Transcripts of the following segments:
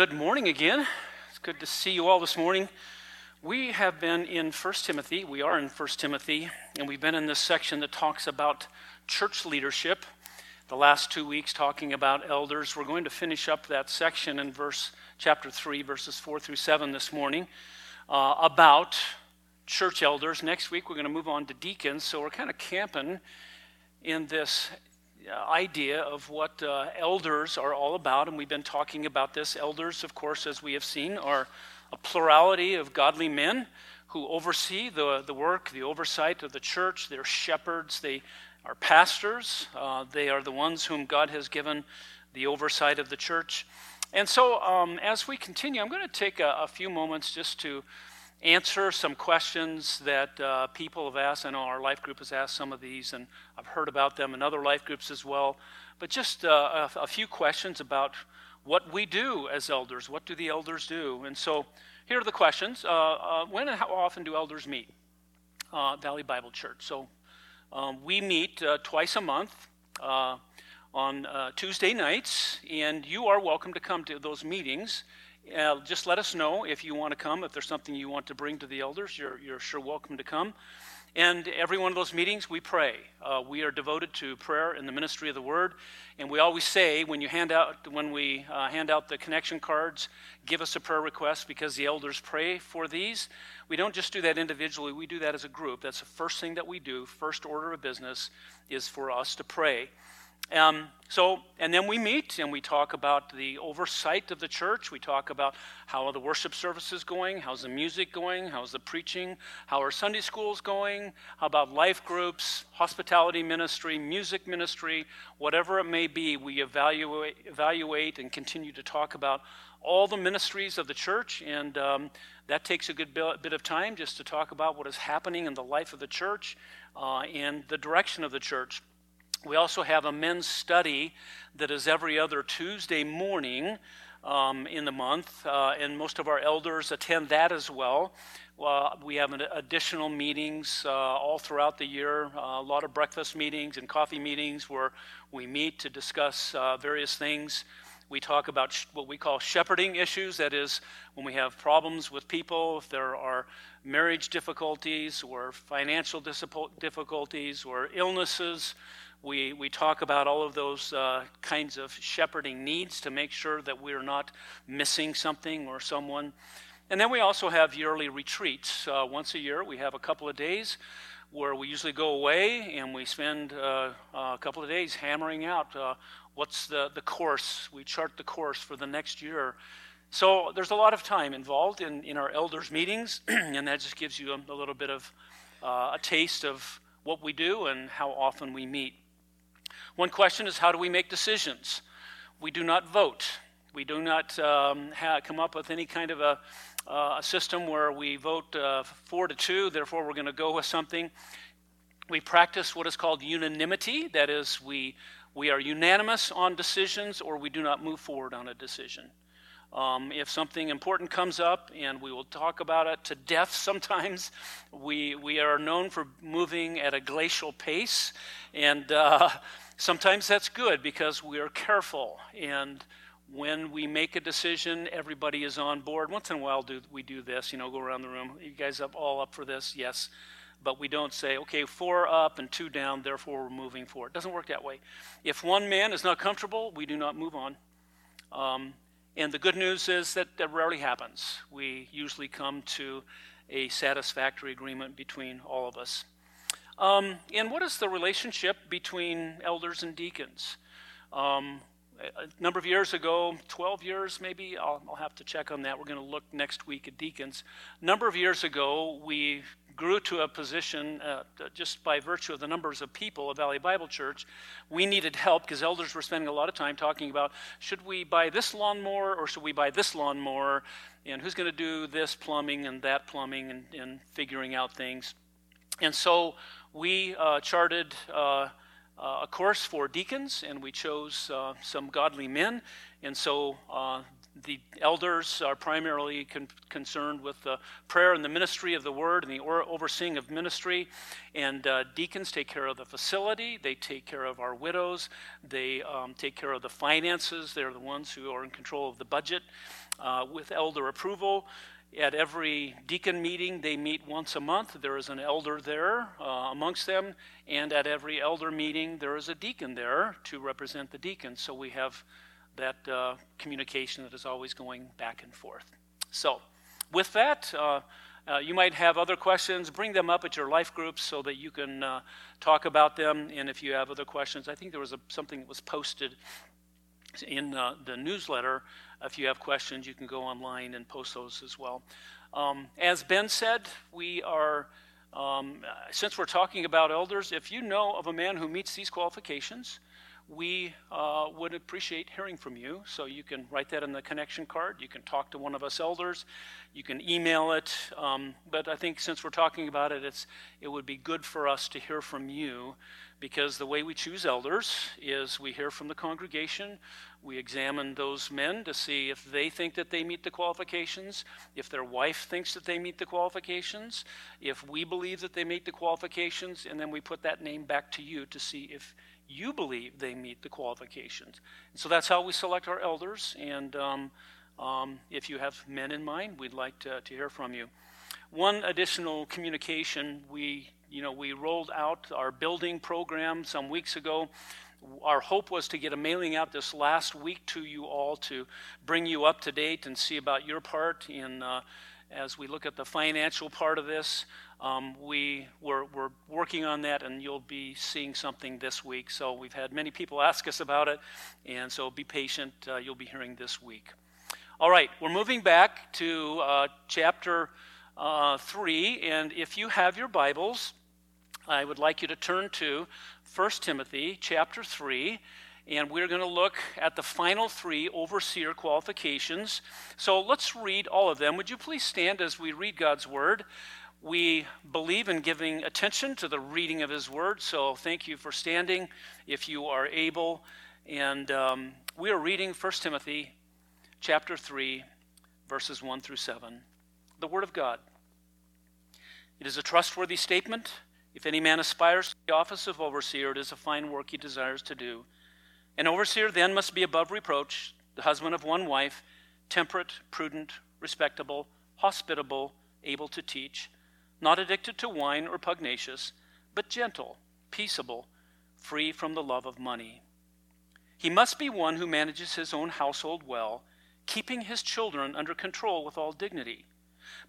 Good morning again. It's good to see you all this morning. We have been in 1 Timothy. We are in 1 Timothy, and we've been in this section that talks about church leadership. The last 2 weeks talking about elders. We're going to finish up that section in chapter 3, verses 4 through 7 this morning about church elders. Next week, we're going to move on to deacons, so we're kind of camping in this idea of what elders are all about, and we've been talking about this. Elders, of course, as we have seen, are a plurality of godly men who oversee the work, the oversight of the church. They're shepherds, they are pastors, they are the ones whom God has given the oversight of the church. And so as we continue, I'm going to take a few moments just to answer some questions that people have asked. I know our life group has asked some of these, and I've heard about them in other life groups as well. But just a few questions about what we do as elders. What do the elders do? And so here are the questions. When and how often do elders meet? Valley Bible Church. So we meet twice a month on Tuesday nights, and you are welcome to come to those meetings. Just let us know if you want to come. If there's something you want to bring to the elders, you're sure welcome to come. And every one of those meetings, we pray. We are devoted to prayer and the ministry of the Word. And we always say, when we hand out the connection cards, give us a prayer request, because the elders pray for these. We don't just do that individually. We do that as a group. That's the first thing that we do. First order of business is for us to pray. And then we meet and we talk about the oversight of the church. We talk about how are the worship services going, how's the music going, how's the preaching, how are Sunday schools going, how about life groups, hospitality ministry, music ministry, whatever it may be. We evaluate and continue to talk about all the ministries of the church, and that takes a good bit of time just to talk about what is happening in the life of the church and the direction of the church. We also have a men's study that is every other Tuesday morning in the month, and most of our elders attend that as well. We have additional meetings all throughout the year, a lot of breakfast meetings and coffee meetings where we meet to discuss various things. We talk about what we call shepherding issues. That is, when we have problems with people, if there are marriage difficulties or financial difficulties or illnesses, we talk about all of those kinds of shepherding needs to make sure that we're not missing something or someone. And then we also have yearly retreats. Once a year, we have a couple of days where we usually go away and we spend a couple of days hammering out what's the course. We chart the course for the next year. So there's a lot of time involved in our elders' meetings, and that just gives you a little bit of a taste of what we do and how often we meet. One question is, how do we make decisions? We do not vote. We do not come up with any kind of a system where we vote 4-2, therefore we're going to go with something. We practice what is called unanimity. That is, we are unanimous on decisions, or we do not move forward on a decision. If something important comes up, and we will talk about it to death sometimes, we are known for moving at a glacial pace, and sometimes that's good because we are careful, and when we make a decision, everybody is on board. Once in a while we do this, go around the room, you guys all up for this? Yes. But we don't say, okay, 4 up and 2 down, therefore we're moving forward. It doesn't work that way. If one man is not comfortable, we do not move on. And the good news is that that rarely happens. We usually come to a satisfactory agreement between all of us. And what is the relationship between elders and deacons? A number of years ago, 12 years maybe, I'll have to check on that. We're going to look next week at deacons. A number of years ago, we grew to a position, just by virtue of the numbers of people at Valley Bible Church, we needed help because elders were spending a lot of time talking about, should we buy this lawnmower or should we buy this lawnmower, and who's going to do this plumbing and that plumbing, and figuring out things. And so we charted a course for deacons, and we chose some godly men, and so The elders are primarily concerned with the prayer and the ministry of the word and the overseeing of ministry. And deacons take care of the facility. They take care of our widows. They take care of the finances. They're the ones who are in control of the budget with elder approval. At every deacon meeting, they meet once a month. There is an elder there amongst them. And at every elder meeting, there is a deacon there to represent the deacon. So we have that communication that is always going back and forth. So with that, you might have other questions. Bring them up at your life groups so that you can talk about them. And if you have other questions, I think there was something that was posted in the newsletter. If you have questions, you can go online and post those as well. As Ben said, we are, since we're talking about elders, if you know of a man who meets these qualifications, we would appreciate hearing from you. So you can write that in the connection card. You can talk to one of us elders. You can email it. But I think since we're talking about it, it would be good for us to hear from you, because the way we choose elders is we hear from the congregation. We examine those men to see if they think that they meet the qualifications, if their wife thinks that they meet the qualifications, if we believe that they meet the qualifications, and then we put that name back to you to see if you believe they meet the qualifications. And so that's how we select our elders, and if you have men in mind, we'd like to hear from you. One additional communication, we rolled out our building program some weeks ago. Our hope was to get a mailing out this last week to you all to bring you up to date and see about your part in as we look at the financial part of this. We're working on that, and you'll be seeing something this week. So we've had many people ask us about it, and so be patient. You'll be hearing this week. All right, we're moving back to chapter 3, and if you have your Bibles, I would like you to turn to 1 Timothy chapter 3. And we're going to look at the final 3 overseer qualifications. So let's read all of them. Would you please stand as we read God's word? We believe in giving attention to the reading of his word, so thank you for standing if you are able. And we are reading 1 Timothy chapter 3, verses 1 through 7. The word of God. It is a trustworthy statement. If any man aspires to the office of overseer, it is a fine work he desires to do. An overseer then must be above reproach, the husband of one wife, temperate, prudent, respectable, hospitable, able to teach, not addicted to wine or pugnacious, but gentle, peaceable, free from the love of money. He must be one who manages his own household well, keeping his children under control with all dignity.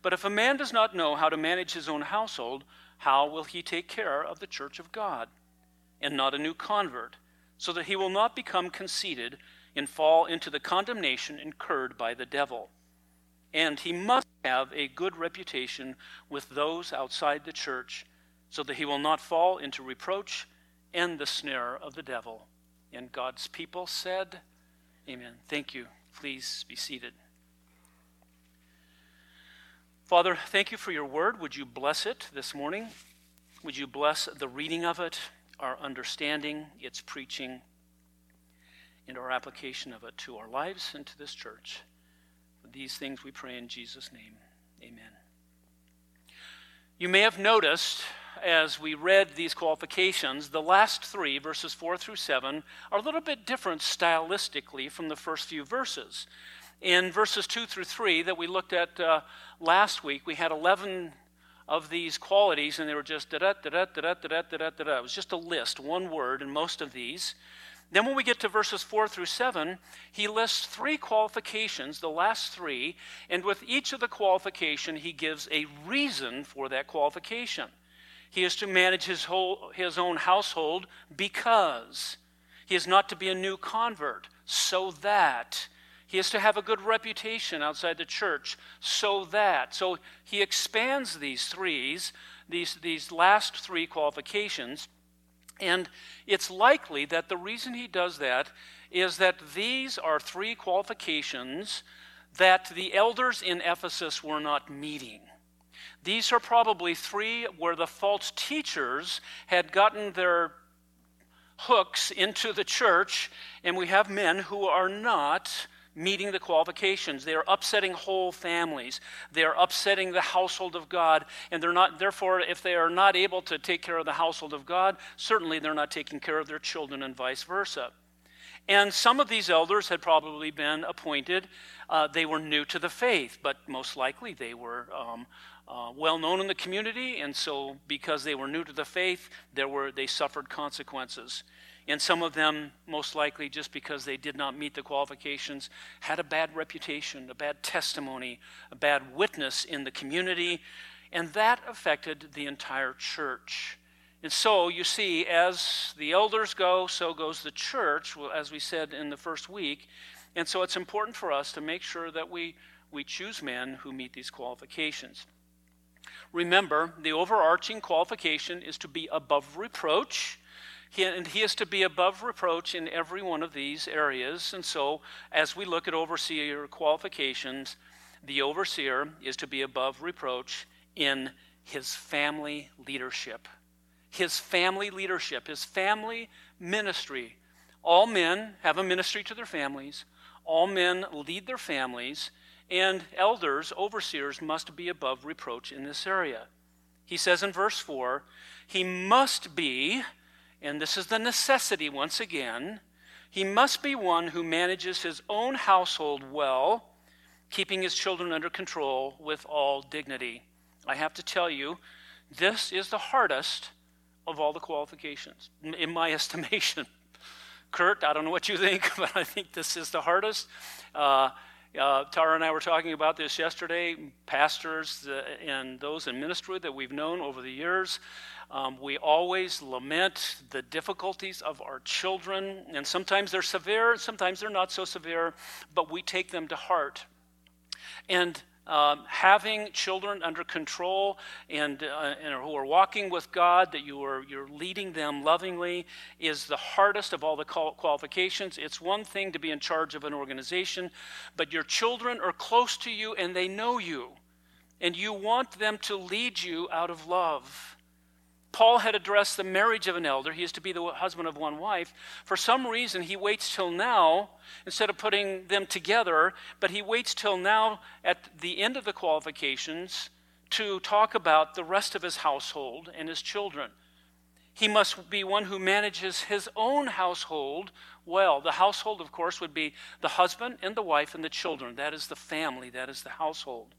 But if a man does not know how to manage his own household, how will he take care of the church of God? And not a new convert, so that he will not become conceited and fall into the condemnation incurred by the devil. And he must have a good reputation with those outside the church, so that he will not fall into reproach and the snare of the devil. And God's people said, Amen. Thank you. Please be seated. Father, thank you for your word. Would you bless it this morning? Would you bless the reading of it, our understanding, its preaching, and our application of it to our lives and to this church. These things we pray in Jesus' name. Amen. You may have noticed, as we read these qualifications, the last 3, verses 4 through 7, are a little bit different stylistically from the first few verses. In verses 2 through 3 that we looked at last week, we had 11 of these qualities, and they were just da-da, da-da, da-da, da-da, da-da, da-da. It was just a list, one word in most of these. Then when we get to verses 4 through 7, he lists 3 qualifications, the last 3, and with each of the qualification, he gives a reason for that qualification. He is to manage his own household because. He is not to be a new convert, so that. He is to have a good reputation outside the church, so that. So he expands these last 3 qualifications, and it's likely that the reason he does that is that these are 3 qualifications that the elders in Ephesus were not meeting. These are probably 3 where the false teachers had gotten their hooks into the church, and we have men who are not meeting the qualifications. They are upsetting whole families. They are upsetting the household of God, and they're not. Therefore, if they are not able to take care of the household of God, certainly they're not taking care of their children and vice versa. And some of these elders had probably been appointed. They were new to the faith, but most likely they were well known in the community, and so because they were new to the faith, they suffered consequences. And some of them, most likely just because they did not meet the qualifications, had a bad reputation, a bad testimony, a bad witness in the community, and that affected the entire church. And so, you see, as the elders go, so goes the church, as we said in the first week. And so it's important for us to make sure that we choose men who meet these qualifications. Remember, the overarching qualification is to be above reproach. He is to be above reproach in every one of these areas. And so, as we look at overseer qualifications, the overseer is to be above reproach in his family leadership. His family leadership, his family ministry. All men have a ministry to their families. All men lead their families. And elders, overseers, must be above reproach in this area. He says in verse 4, he must be, and this is the necessity once again, he must be one who manages his own household well, keeping his children under control with all dignity. I have to tell you, this is the hardest of all the qualifications, in my estimation. Kurt, I don't know what you think, but I think this is the hardest. Tara and I were talking about this yesterday. Pastors and those in ministry that we've known over the years, we always lament the difficulties of our children, and sometimes they're severe, sometimes they're not so severe, but we take them to heart. And having children under control and who are walking with God, that you're leading them lovingly, is the hardest of all the qualifications. It's one thing to be in charge of an organization, but your children are close to you and they know you, and you want them to lead you out of love. Paul had addressed the marriage of an elder. He is to be the husband of one wife. For some reason, he waits till now, instead of putting them together, but he waits till now at the end of the qualifications to talk about the rest of his household and his children. He must be one who manages his own household well. The household, of course, would be the husband and the wife and the children. That is the family. That is the household.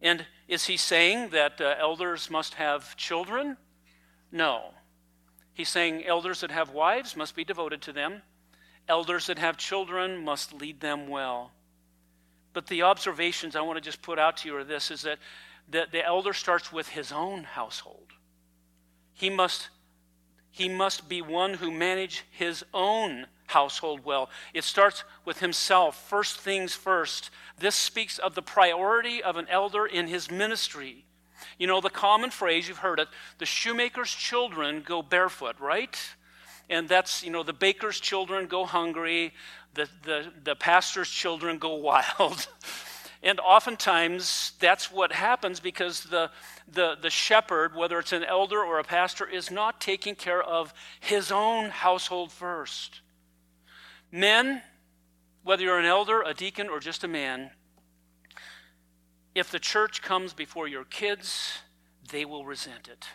And is he saying that elders must have children? No. He's saying elders that have wives must be devoted to them. Elders that have children must lead them well. But the observations I want to just put out to you are this, is that the elder starts with his own household. He must be one who manages his own household well. It starts with himself. First things first. This speaks of the priority of an elder in his ministry. You know, the common phrase, you've heard it, the shoemaker's children go barefoot, right? And that's, you know, the baker's children go hungry, the pastor's children go wild. And oftentimes that's what happens because the shepherd, whether it's an elder or a pastor, is not taking care of his own household first. Men, whether you're an elder, a deacon, or just a man, if the church comes before your kids, they will resent it.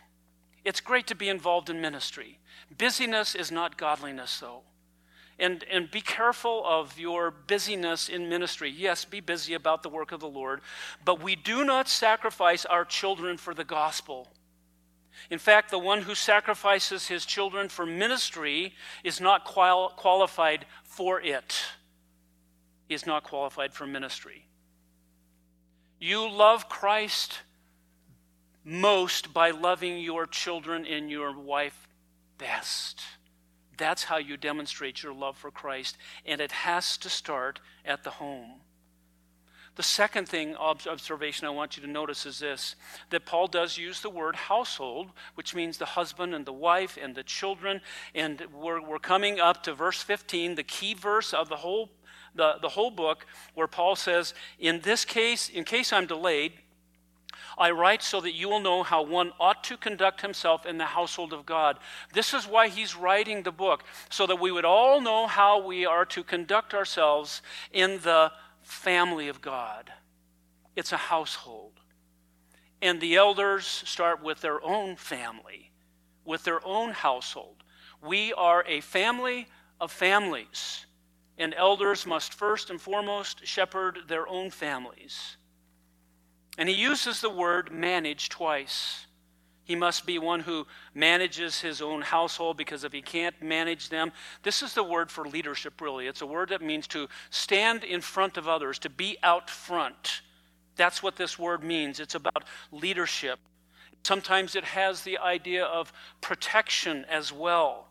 It's great to be involved in ministry. Busyness is not godliness, though. And be careful of your busyness in ministry. Yes, be busy about the work of the Lord, but we do not sacrifice our children for the gospel. In fact, the one who sacrifices his children for ministry is not qualified for it. He is not qualified for ministry. You love Christ most by loving your children and your wife best. That's how you demonstrate your love for Christ, and it has to start at the home. The second thing, observation I want you to notice is this, that Paul does use the word household, which means the husband and the wife and the children, and we're coming up to verse 15, the key verse of the whole book, where Paul says, in this case, in case I'm delayed, I write so that you will know how one ought to conduct himself in the household of God. This is why he's writing the book, so that we would all know how we are to conduct ourselves in the family of God. It's a household. And the elders start with their own family, with their own household. We are a family of families, and elders must first and foremost shepherd their own families. And he uses the word manage twice. He must be one who manages his own household, because if he can't manage them, this is the word for leadership, really. It's a word that means to stand in front of others, to be out front. That's what this word means. It's about leadership. Sometimes it has the idea of protection as well.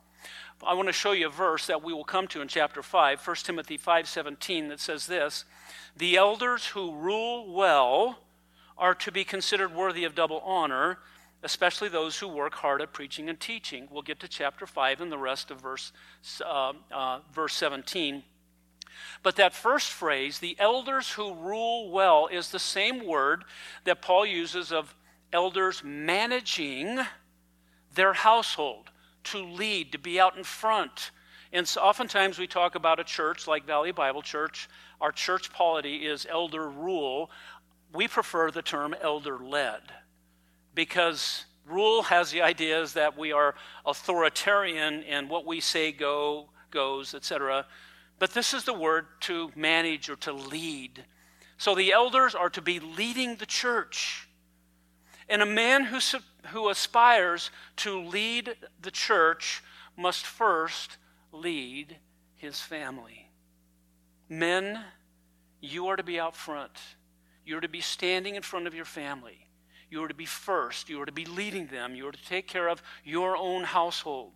I want to show you a verse that we will come to in chapter 5, 1 Timothy 5:17, that says this: the elders who rule well are to be considered worthy of double honor, especially those who work hard at preaching and teaching. We'll get to chapter 5 and the rest of verse 17. But that first phrase, the elders who rule well, is the same word that Paul uses of elders managing their household, to lead, to be out in front. And so oftentimes we talk about a church like Valley Bible Church. Our church polity is elder rule. We prefer the term elder led, because rule has the ideas that we are authoritarian and what we say goes, etc. But this is the word to manage or to lead. So the elders are to be leading the church. And a man who aspires to lead the church must first lead his family. Men, you are to be out front. You're to be standing in front of your family. You are to be first. You are to be leading them. You are to take care of your own household.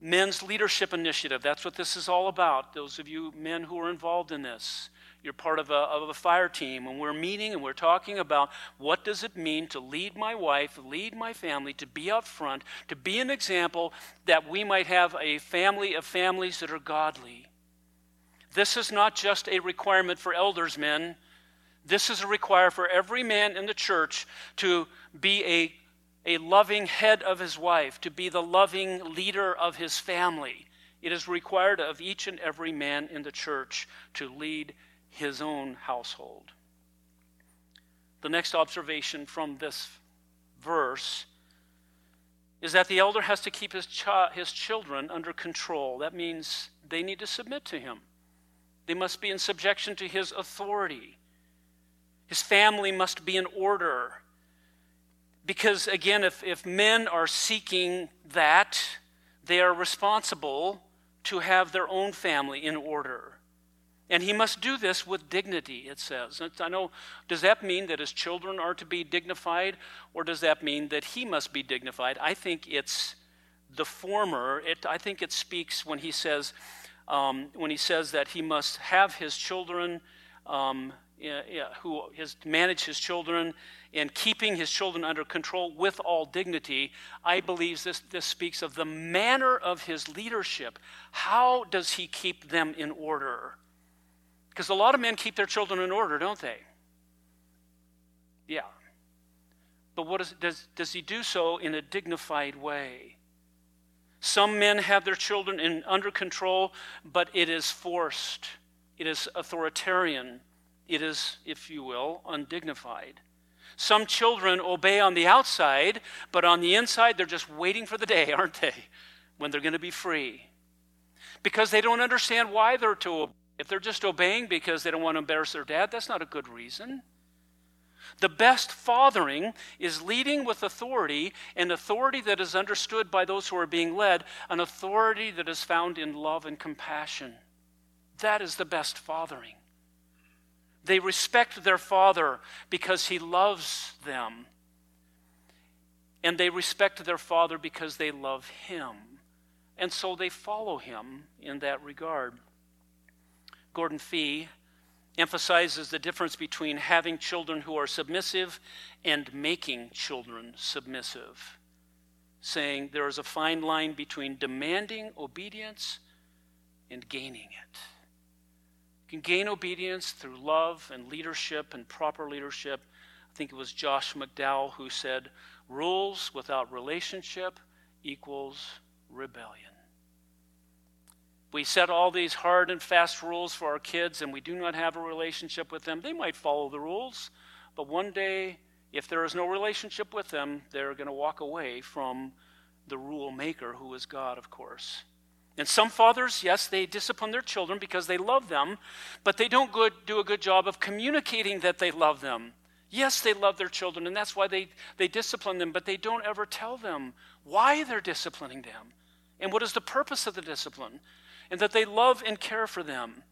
Men's leadership initiative, that's what this is all about. Those of you men who are involved in this, you're part of a fire team, and we're meeting and we're talking about what does it mean to lead my wife, lead my family, to be up front, to be an example that we might have a family of families that are godly. This is not just a requirement for elders, men. This is a requirement for every man in the church to be a loving head of his wife, to be the loving leader of his family. It is required of each and every man in the church to lead his own household. The next observation from this verse is that the elder has to keep his children under control. That means they need to submit to him. They must be in subjection to his authority. His family must be in order. Because again, if men are seeking that, they are responsible to have their own family in order. And he must do this with dignity, it says. I know, does that mean that his children are to be dignified, or does that mean that he must be dignified? I think it's the former. I think it speaks when he says that he must have his children manage his children and keeping his children under control with all dignity. I believe this speaks of the manner of his leadership. How does he keep them in order? Because a lot of men keep their children in order, don't they? Yeah. But does he do so in a dignified way? Some men have their children under control, but it is forced. It is authoritarian. It is, if you will, undignified. Some children obey on the outside, but on the inside, they're just waiting for the day, aren't they, when they're going to be free? Because they don't understand why they're to obey. If they're just obeying because they don't want to embarrass their dad, that's not a good reason. The best fathering is leading with authority, an authority that is understood by those who are being led, an authority that is found in love and compassion. That is the best fathering. They respect their father because he loves them. And they respect their father because they love him. And so they follow him in that regard. Gordon Fee emphasizes the difference between having children who are submissive and making children submissive, saying there is a fine line between demanding obedience and gaining it. You can gain obedience through love and leadership and proper leadership think it was Josh McDowell who said, rules without relationship equals rebellion. We set all these hard and fast rules for our kids, and we do not have a relationship with them. They might follow the rules, but one day, if there is no relationship with them, they're going to walk away from the rule maker, who is God, of course. And some fathers, yes, they discipline their children because they love them, but they don't do a good job of communicating that they love them. Yes, they love their children, and that's why they discipline them, but they don't ever tell them why they're disciplining them and what is the purpose of the discipline, and that they love and care for them.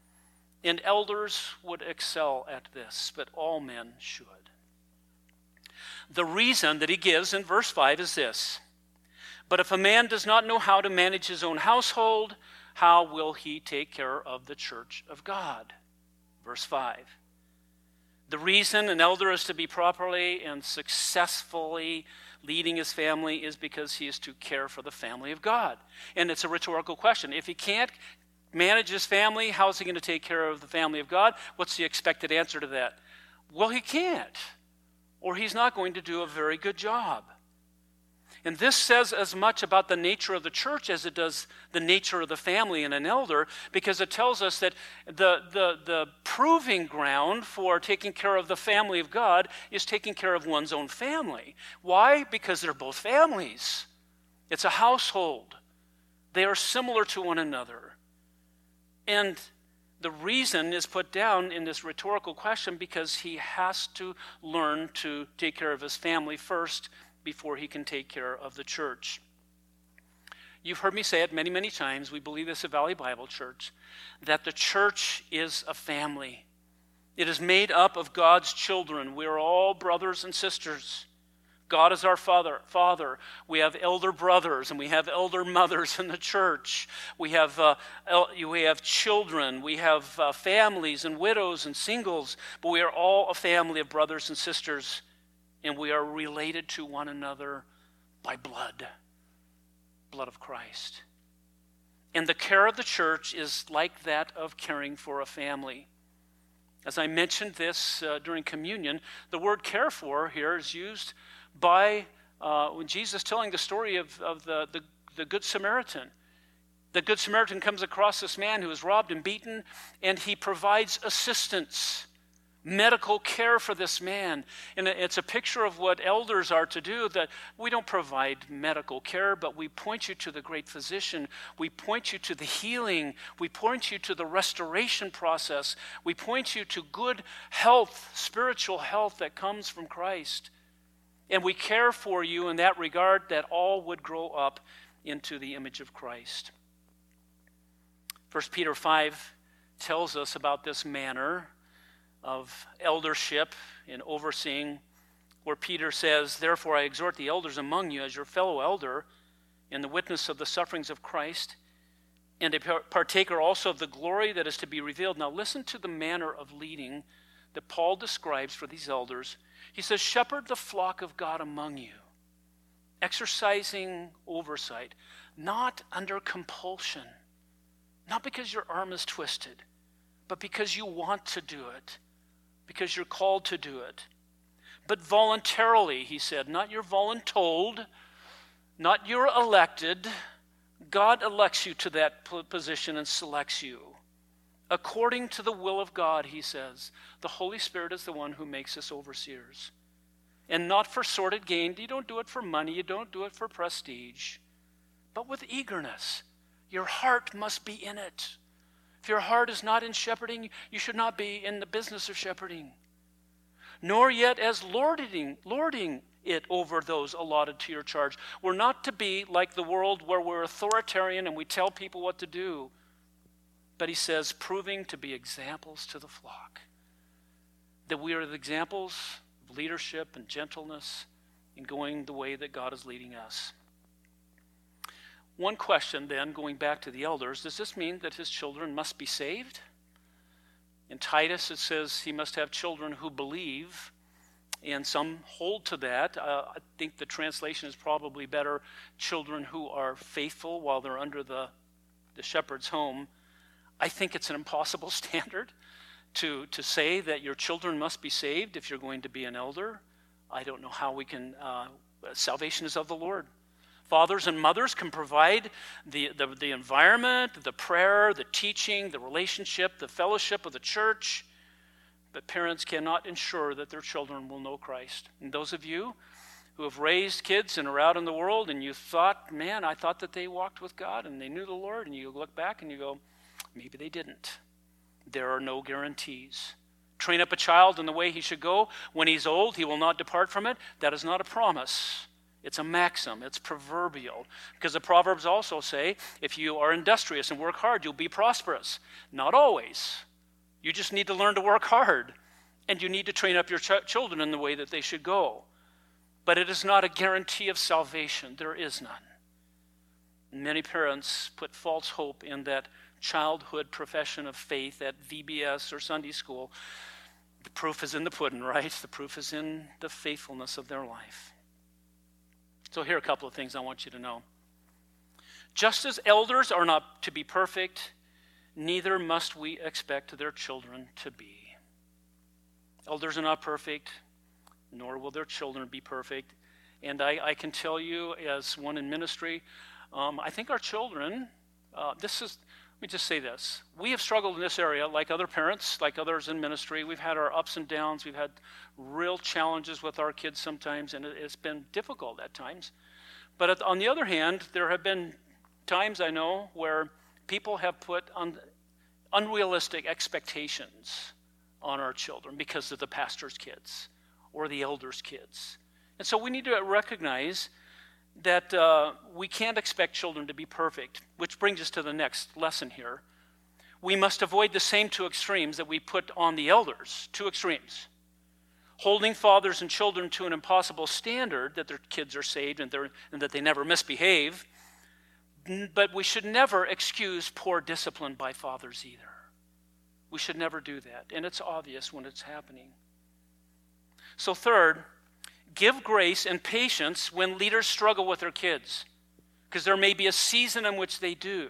And elders would excel at this, but all men should. The reason that he gives in verse 5 is this: but if a man does not know how to manage his own household, how will he take care of the church of God? Verse 5. The reason an elder is to be properly and successfully leading his family is because he is to care for the family of God. And it's a rhetorical question. If he can't manage his family, how is he going to take care of the family of God? What's the expected answer to that? Well, he can't, or he's not going to do a very good job. And this says as much about the nature of the church as it does the nature of the family and an elder, because it tells us that the proving ground for taking care of the family of God is taking care of one's own family. Why? Because they're both families. It's a household. They are similar to one another. And the reason is put down in this rhetorical question because he has to learn to take care of his family first before he can take care of the church. You've heard me say it many, many times. We believe this at Valley Bible Church, that the church is a family. It is made up of God's children. We are all brothers and sisters. God is our Father. We have elder brothers and we have elder mothers in the church. We have children. We have families and widows and singles. But we are all a family of brothers and sisters, and we are related to one another by blood of Christ. And the care of the church is like that of caring for a family. As I mentioned this during communion, the word care for here is used by when Jesus is telling the story of the Good Samaritan. The Good Samaritan comes across this man who is robbed and beaten, and he provides assistance, medical care for this man. And it's a picture of what elders are to do, that we don't provide medical care, but we point you to the great physician. We point you to the healing. We point you to the restoration process. We point you to good health, spiritual health that comes from Christ. And we care for you in that regard, that all would grow up into the image of Christ. 1 Peter 5 tells us about this manner of eldership and overseeing, where Peter says, "Therefore I exhort the elders among you as your fellow elder in the witness of the sufferings of Christ, and a partaker also of the glory that is to be revealed." Now listen to the manner of leading that Paul describes for these elders. He says, "Shepherd the flock of God among you, exercising oversight, not under compulsion, not because your arm is twisted, but because you want to do it, because you're called to do it. But voluntarily," he said, not you're voluntold, not you're elected. God elects you to that position and selects you. "According to the will of God," he says. The Holy Spirit is the one who makes us overseers. "And not for sordid gain." You don't do it for money. You don't do it for prestige. "But with eagerness." Your heart must be in it. If your heart is not in shepherding, you should not be in the business of shepherding. "Nor yet as lording it over those allotted to your charge." We're not to be like the world where we're authoritarian and we tell people what to do. But he says, "proving to be examples to the flock." That we are the examples of leadership and gentleness in going the way that God is leading us. One question then, going back to the elders, does this mean that his children must be saved? In Titus it says he must have children who believe, and some hold to that. I think the translation is probably better, children who are faithful while they're under the shepherd's home. I think it's an impossible standard to say that your children must be saved if you're going to be an elder. I don't know how we can, salvation is of the Lord. Fathers and mothers can provide the environment, the prayer, the teaching, the relationship, the fellowship of the church, but parents cannot ensure that their children will know Christ. And those of you who have raised kids and are out in the world and you thought, man, I thought that they walked with God and they knew the Lord, and you look back and you go, maybe they didn't. There are no guarantees. Train up a child in the way he should go. When he's old, he will not depart from it. That is not a promise. It's a maxim. It's proverbial. Because the Proverbs also say, if you are industrious and work hard, you'll be prosperous. Not always. You just need to learn to work hard. And you need to train up your children in the way that they should go. But it is not a guarantee of salvation. There is none. Many parents put false hope in that childhood profession of faith at VBS or Sunday school. The proof is in the pudding, right? The proof is in the faithfulness of their life. So here are a couple of things I want you to know. Just as elders are not to be perfect, neither must we expect their children to be. Elders are not perfect, nor will their children be perfect. And I can tell you, as one in ministry, I think our children, let me just say this. We have struggled in this area like other parents, like others in ministry. We've had our ups and downs. We've had real challenges with our kids sometimes, and it's been difficult at times. But on the other hand, there have been times I know where people have put unrealistic expectations on our children because of the pastor's kids or the elder's kids. And so we need to recognize that we can't expect children to be perfect, which brings us to the next lesson here. We must avoid the same two extremes that we put on the elders, two extremes. Holding fathers and children to an impossible standard that their kids are saved and that they never misbehave, but we should never excuse poor discipline by fathers either. We should never do that, and it's obvious when it's happening. So third, give grace and patience when leaders struggle with their kids, because there may be a season in which they do.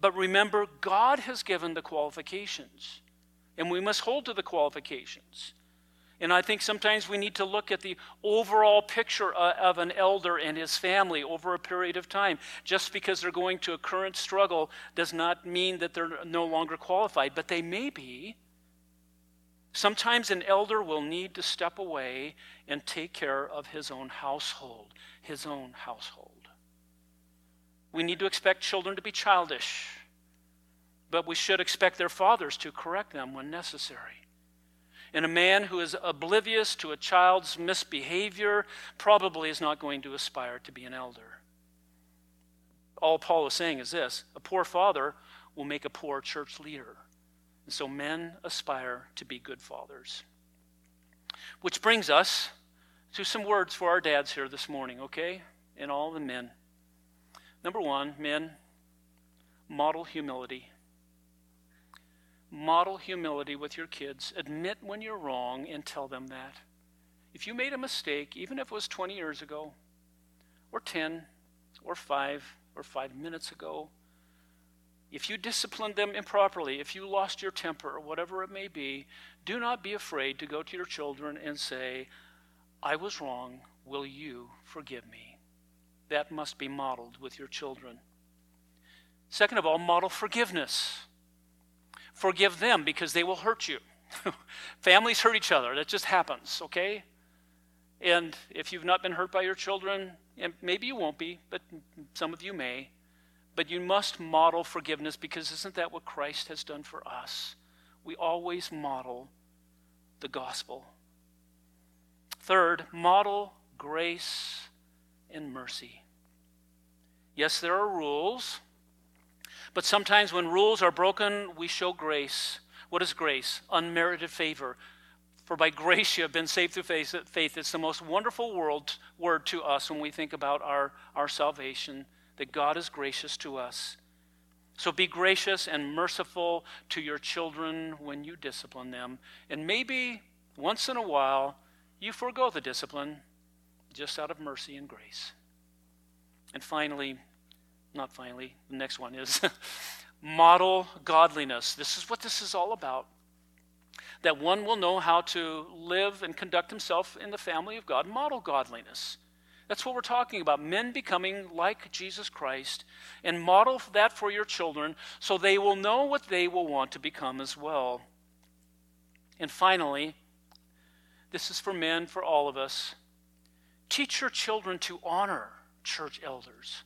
But remember, God has given the qualifications, and we must hold to the qualifications. And I think sometimes we need to look at the overall picture of an elder and his family over a period of time. Just because they're going to a current struggle does not mean that they're no longer qualified, but they may be. Sometimes an elder will need to step away and take care of his own household, his own household. We need to expect children to be childish, but we should expect their fathers to correct them when necessary. And a man who is oblivious to a child's misbehavior probably is not going to aspire to be an elder. All Paul is saying is this: a poor father will make a poor church leader. And so men aspire to be good fathers. Which brings us to some words for our dads here this morning, okay? And all the men. Number one, men, model humility. Model humility with your kids. Admit when you're wrong and tell them that. If you made a mistake, even if it was 20 years ago, or 10, or 5, or 5 minutes ago, if you disciplined them improperly, if you lost your temper or whatever it may be, do not be afraid to go to your children and say, I was wrong, will you forgive me? That must be modeled with your children. Second of all, model forgiveness. Forgive them because they will hurt you. Families hurt each other, that just happens, okay? And if you've not been hurt by your children, and maybe you won't be, but some of you may, but you must model forgiveness, because isn't that what Christ has done for us? We always model the gospel. Third, model grace and mercy. Yes, there are rules, but sometimes when rules are broken, we show grace. What is grace? Unmerited favor. For by grace you have been saved through faith. It's the most wonderful word to us when we think about our salvation, that God is gracious to us. So be gracious and merciful to your children when you discipline them. And maybe once in a while, you forego the discipline just out of mercy and grace. And the next one is model godliness. This is what this is all about. that one will know how to live and conduct himself in the family of God, model godliness. That's what we're talking about, men becoming like Jesus Christ, and model that for your children so they will know what they will want to become as well. And finally, this is for men, for all of us, teach your children to honor church elders.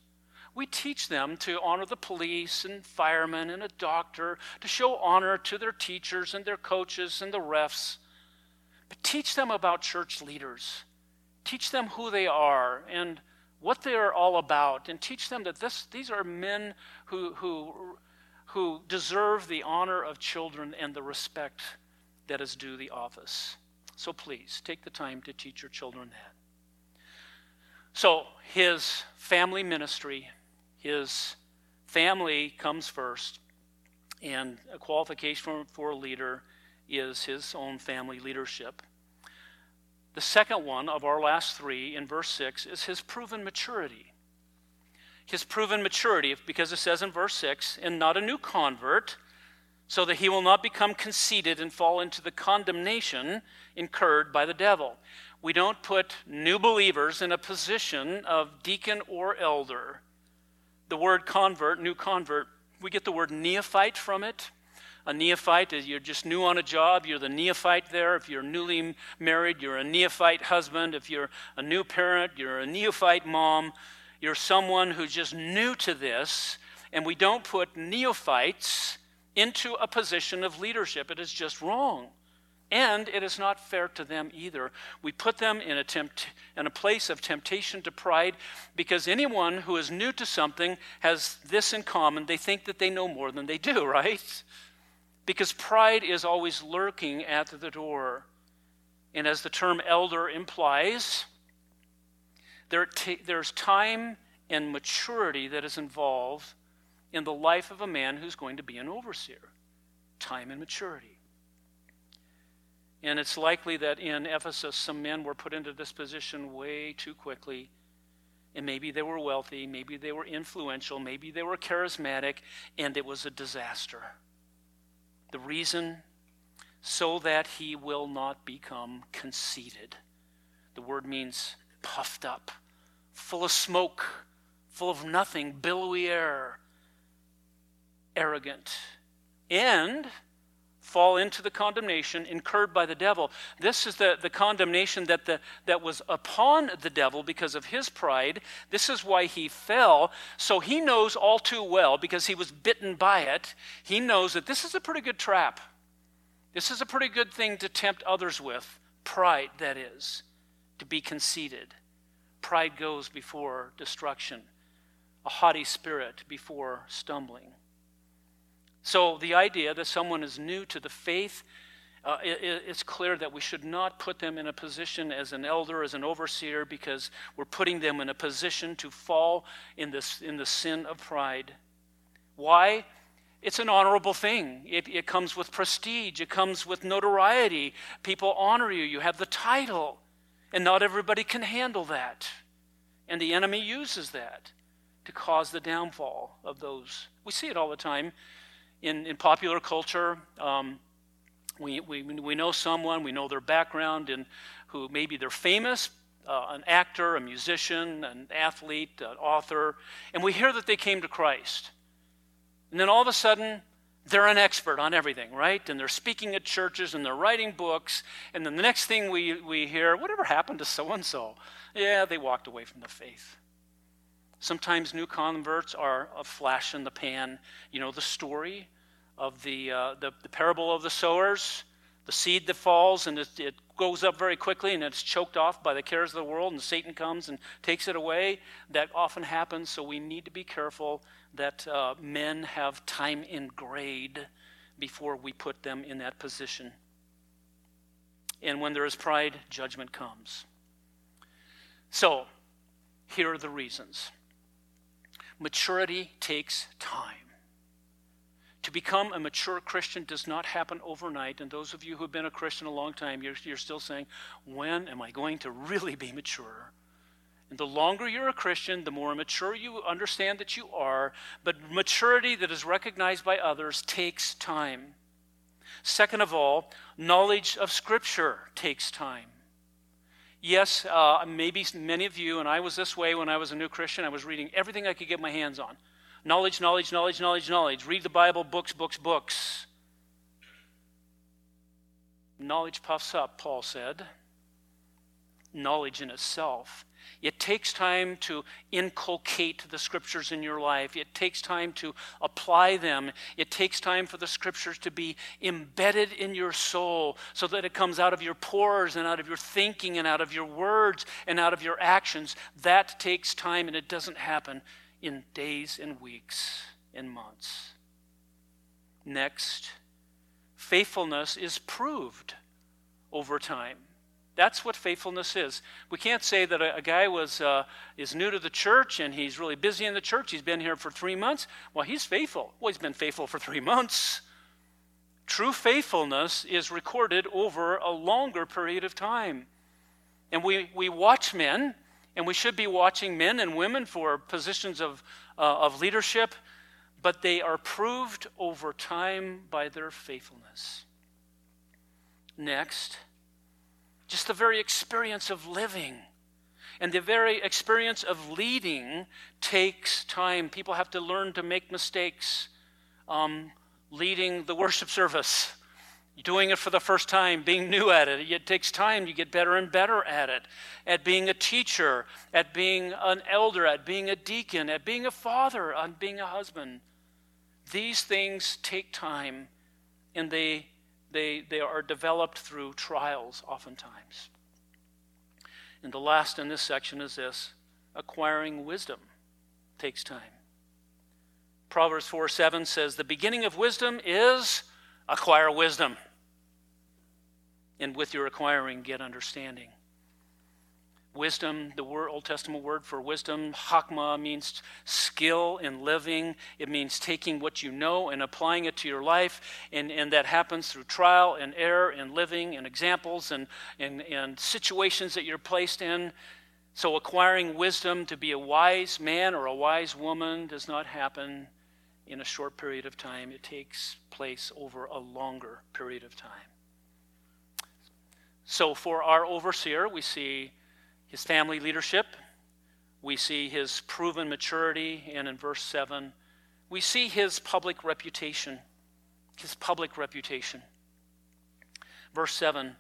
We teach them to honor the police and firemen and a doctor, to show honor to their teachers and their coaches and the refs. But teach them about church leaders. Teach them who they are and what they are all about, and teach them that these are men who deserve the honor of children and the respect that is due the office. So please, take the time to teach your children that. So his family ministry, his family comes first, and a qualification for a leader is his own family leadership. The second one of our last three in verse 6 is his proven maturity. His proven maturity, because it says in verse 6, and not a new convert, so that he will not become conceited and fall into the condemnation incurred by the devil. We don't put new believers in a position of deacon or elder. The word convert, new convert, we get the word neophyte from it. A neophyte is you're just new on a job, you're the neophyte there. If you're newly married, you're a neophyte husband. If you're a new parent, you're a neophyte mom. You're someone who's just new to this, and we don't put neophytes into a position of leadership. It is just wrong, and it is not fair to them either. We put them in a place of temptation to pride, because anyone who is new to something has this in common: they think that they know more than they do, right? Because pride is always lurking at the door. And as the term elder implies, there's time and maturity that is involved in the life of a man who's going to be an overseer. Time and maturity. And it's likely that in Ephesus, some men were put into this position way too quickly. And maybe they were wealthy, maybe they were influential, maybe they were charismatic, and it was a disaster. The reason? So that he will not become conceited. The word means puffed up, full of smoke, full of nothing, billowy air, arrogant, and fall into the condemnation incurred by the devil. This is the condemnation that was upon the devil because of his pride. This is why he fell. So he knows all too well, because he was bitten by it. He knows that this is a pretty good trap. This is a pretty good thing to tempt others with. Pride, that is, to be conceited. Pride goes before destruction. A haughty spirit before stumbling. So the idea that someone is new to the faith, it's clear that we should not put them in a position as an elder, as an overseer, because we're putting them in a position to fall in the sin of pride. Why? It's an honorable thing. It comes with prestige. It comes with notoriety. People honor you. You have the title, and not everybody can handle that. And the enemy uses that to cause the downfall of those. We see it all the time. In popular culture, we know someone, we know their background, and who maybe they're famous, an actor, a musician, an athlete, an author, and we hear that they came to Christ. And then all of a sudden, they're an expert on everything, right? And they're speaking at churches, and they're writing books, and then the next thing we hear, whatever happened to so-and-so? Yeah, they walked away from the faith. Sometimes new converts are a flash in the pan. You know the story of the parable of the sowers, the seed that falls, and it goes up very quickly, and it's choked off by the cares of the world, and Satan comes and takes it away. That often happens, so we need to be careful that men have time in grade before we put them in that position. And when there is pride, judgment comes. So, here are the reasons. Maturity takes time. To become a mature Christian does not happen overnight, and those of you who have been a Christian a long time, you're still saying, when am I going to really be mature? And the longer you're a Christian, the more mature you understand that you are, but maturity that is recognized by others takes time. Second of all, knowledge of Scripture takes time. Yes, maybe many of you, and I was this way when I was a new Christian, I was reading everything I could get my hands on. Knowledge. Read the Bible, books. Knowledge puffs up, Paul said. Knowledge in itself. It takes time to inculcate the Scriptures in your life. It takes time to apply them. It takes time for the Scriptures to be embedded in your soul so that it comes out of your pores and out of your thinking and out of your words and out of your actions. That takes time, and it doesn't happen in days and weeks and months. Next, faithfulness is proved over time. That's what faithfulness is. We can't say that a guy is new to the church and he's really busy in the church. He's been here for 3 months. Well, he's faithful. Well, he's been faithful for 3 months. True faithfulness is recorded over a longer period of time. And we watch men, and we should be watching men and women for positions of leadership, but they are proved over time by their faithfulness. Next, just the very experience of living and the very experience of leading takes time. People have to learn to make mistakes. Leading the worship service, doing it for the first time, being new at it. It takes time. You get better and better at it, at being a teacher, at being an elder, at being a deacon, at being a father, at being a husband. These things take time, and they are developed through trials oftentimes. And the last in this section is this: acquiring wisdom takes time. Proverbs 4:7 says, "The beginning of wisdom is acquire wisdom, and with your acquiring get understanding." Wisdom, the Old Testament word for wisdom, chokmah, means skill in living. It means taking what you know and applying it to your life, and that happens through trial and error and living and examples and situations that you're placed in. So acquiring wisdom to be a wise man or a wise woman does not happen in a short period of time. It takes place over a longer period of time. So for our overseer, we see his family leadership, we see his proven maturity, and in verse 7, we see his public reputation. Verse 7,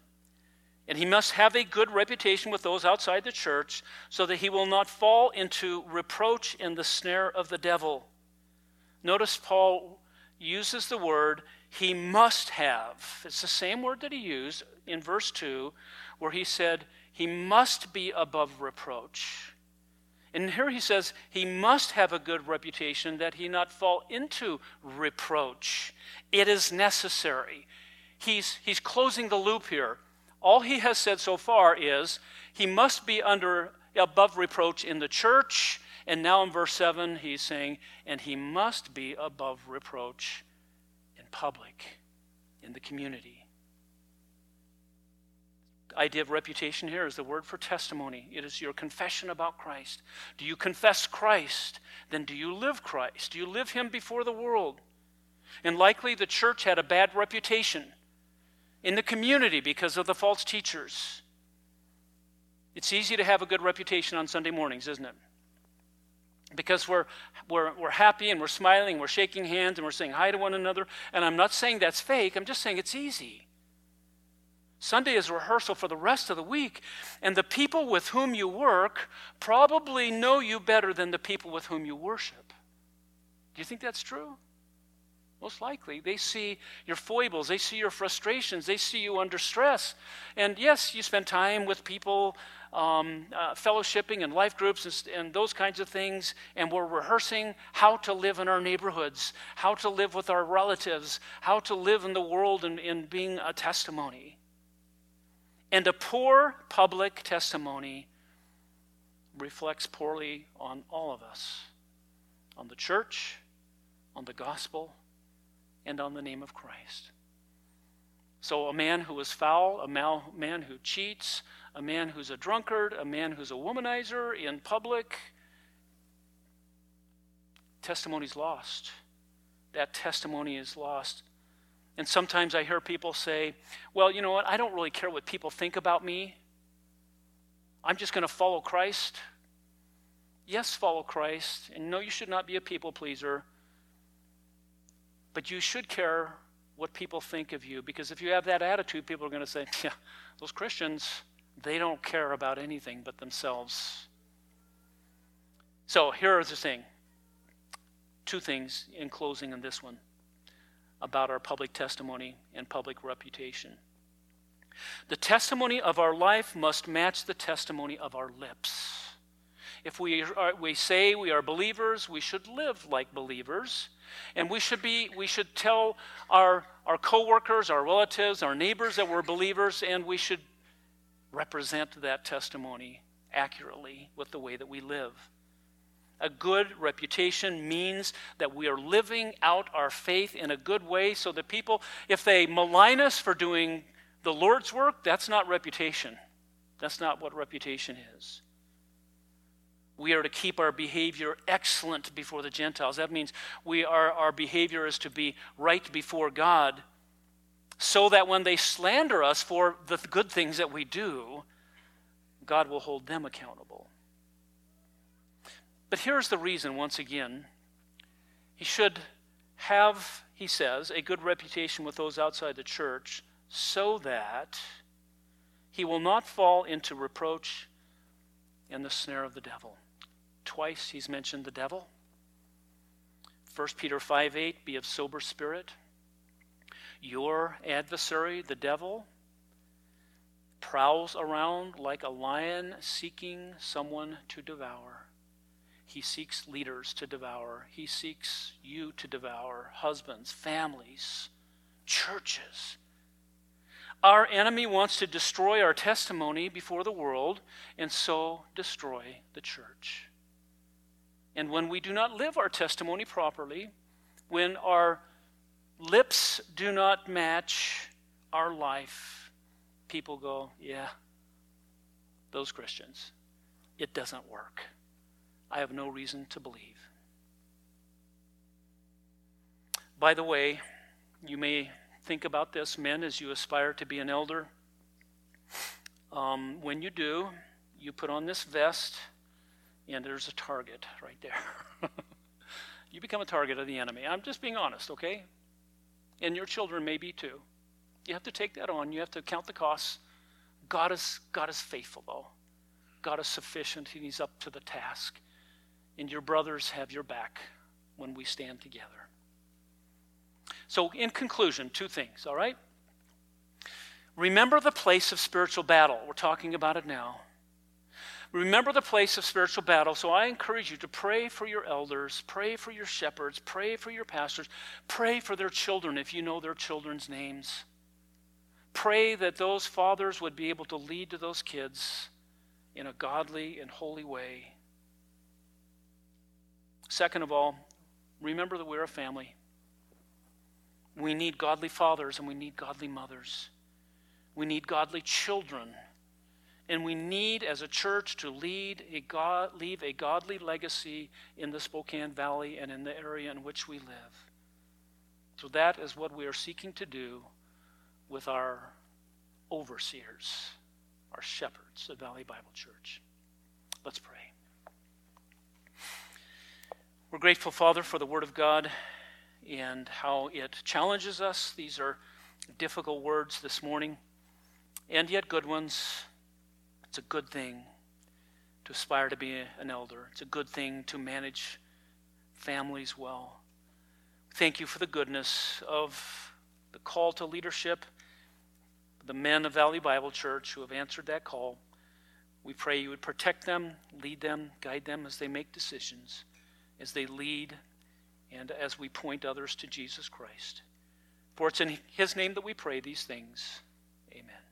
"And he must have a good reputation with those outside the church, so that he will not fall into reproach and the snare of the devil." Notice Paul uses the word "he must have." It's the same word that he used in verse 2, where he said, "He must be above reproach." And here he says, he must have a good reputation that he not fall into reproach. It is necessary. He's closing the loop here. All he has said so far is, he must be above reproach in the church. And now in verse 7, he's saying, and he must be above reproach in public, in the community. Idea of reputation here is the word for testimony. It is your confession about Christ. Do you confess Christ? Then do you live Christ? Do you live him before the world? And likely the church had a bad reputation in the community because of the false teachers. It's easy to have a good reputation on Sunday mornings, isn't it? Because we're happy and we're smiling, we're shaking hands and we're saying hi to one another. And I'm not saying that's fake. I'm just saying it's easy. Sunday is rehearsal for the rest of the week, and the people with whom you work probably know you better than the people with whom you worship. Do you think that's true? Most likely. They see your foibles, they see your frustrations, they see you under stress. And yes, you spend time with people, fellowshipping and life groups and those kinds of things, and we're rehearsing how to live in our neighborhoods, how to live with our relatives, how to live in the world and being a testimony. And a poor public testimony reflects poorly on all of us, on the church, on the gospel, and on the name of Christ. So a man who is foul, a man who cheats, a man who's a drunkard, a man who's a womanizer in public, testimony's lost. That testimony is lost. And sometimes I hear people say, well, you know what, I don't really care what people think about me. I'm just going to follow Christ. Yes, follow Christ. And no, you should not be a people pleaser. But you should care what people think of you. Because if you have that attitude, people are going to say, yeah, those Christians, they don't care about anything but themselves. So here is the thing. Two things in closing on this one about our public testimony and public reputation. The testimony of our life must match the testimony of our lips. If we say we are believers, we should live like believers, and we should tell our coworkers, our relatives, our neighbors that we're believers, and we should represent that testimony accurately with the way that we live. A good reputation means that we are living out our faith in a good way so that people, if they malign us for doing the Lord's work, that's not reputation. That's not what reputation is. We are to keep our behavior excellent before the Gentiles. That means our behavior is to be right before God so that when they slander us for the good things that we do, God will hold them accountable. But here's the reason, once again. He should have, he says, a good reputation with those outside the church so that he will not fall into reproach and the snare of the devil. Twice he's mentioned the devil. 1 Peter 5:8, be of sober spirit. Your adversary, the devil, prowls around like a lion seeking someone to devour. He seeks leaders to devour. He seeks you to devour. Husbands, families, churches. Our enemy wants to destroy our testimony before the world and so destroy the church. And when we do not live our testimony properly, when our lips do not match our life, people go, yeah, those Christians, it doesn't work. I have no reason to believe. By the way, you may think about this, men, as you aspire to be an elder. When you do, you put on this vest, and there's a target right there. You become a target of the enemy. I'm just being honest, okay? And your children may be too. You have to take that on. You have to count the costs. God is faithful, though. God is sufficient, and he's up to the task. And your brothers have your back when we stand together. So in conclusion, two things, all right? Remember the place of spiritual battle. We're talking about it now. Remember the place of spiritual battle. So I encourage you to pray for your elders, pray for your shepherds, pray for your pastors, pray for their children if you know their children's names. Pray that those fathers would be able to lead to those kids in a godly and holy way. Second of all, remember that we're a family. We need godly fathers and we need godly mothers. We need godly children. And we need, as a church, to leave a godly legacy in the Spokane Valley and in the area in which we live. So that is what we are seeking to do with our overseers, our shepherds at Valley Bible Church. Let's pray. We're grateful, Father, for the Word of God and how it challenges us. These are difficult words this morning, and yet good ones. It's a good thing to aspire to be an elder. It's a good thing to manage families well. Thank you for the goodness of the call to leadership, the men of Valley Bible Church who have answered that call. We pray you would protect them, lead them, guide them as they make decisions, as they lead, and as we point others to Jesus Christ. For it's in his name that we pray these things. Amen.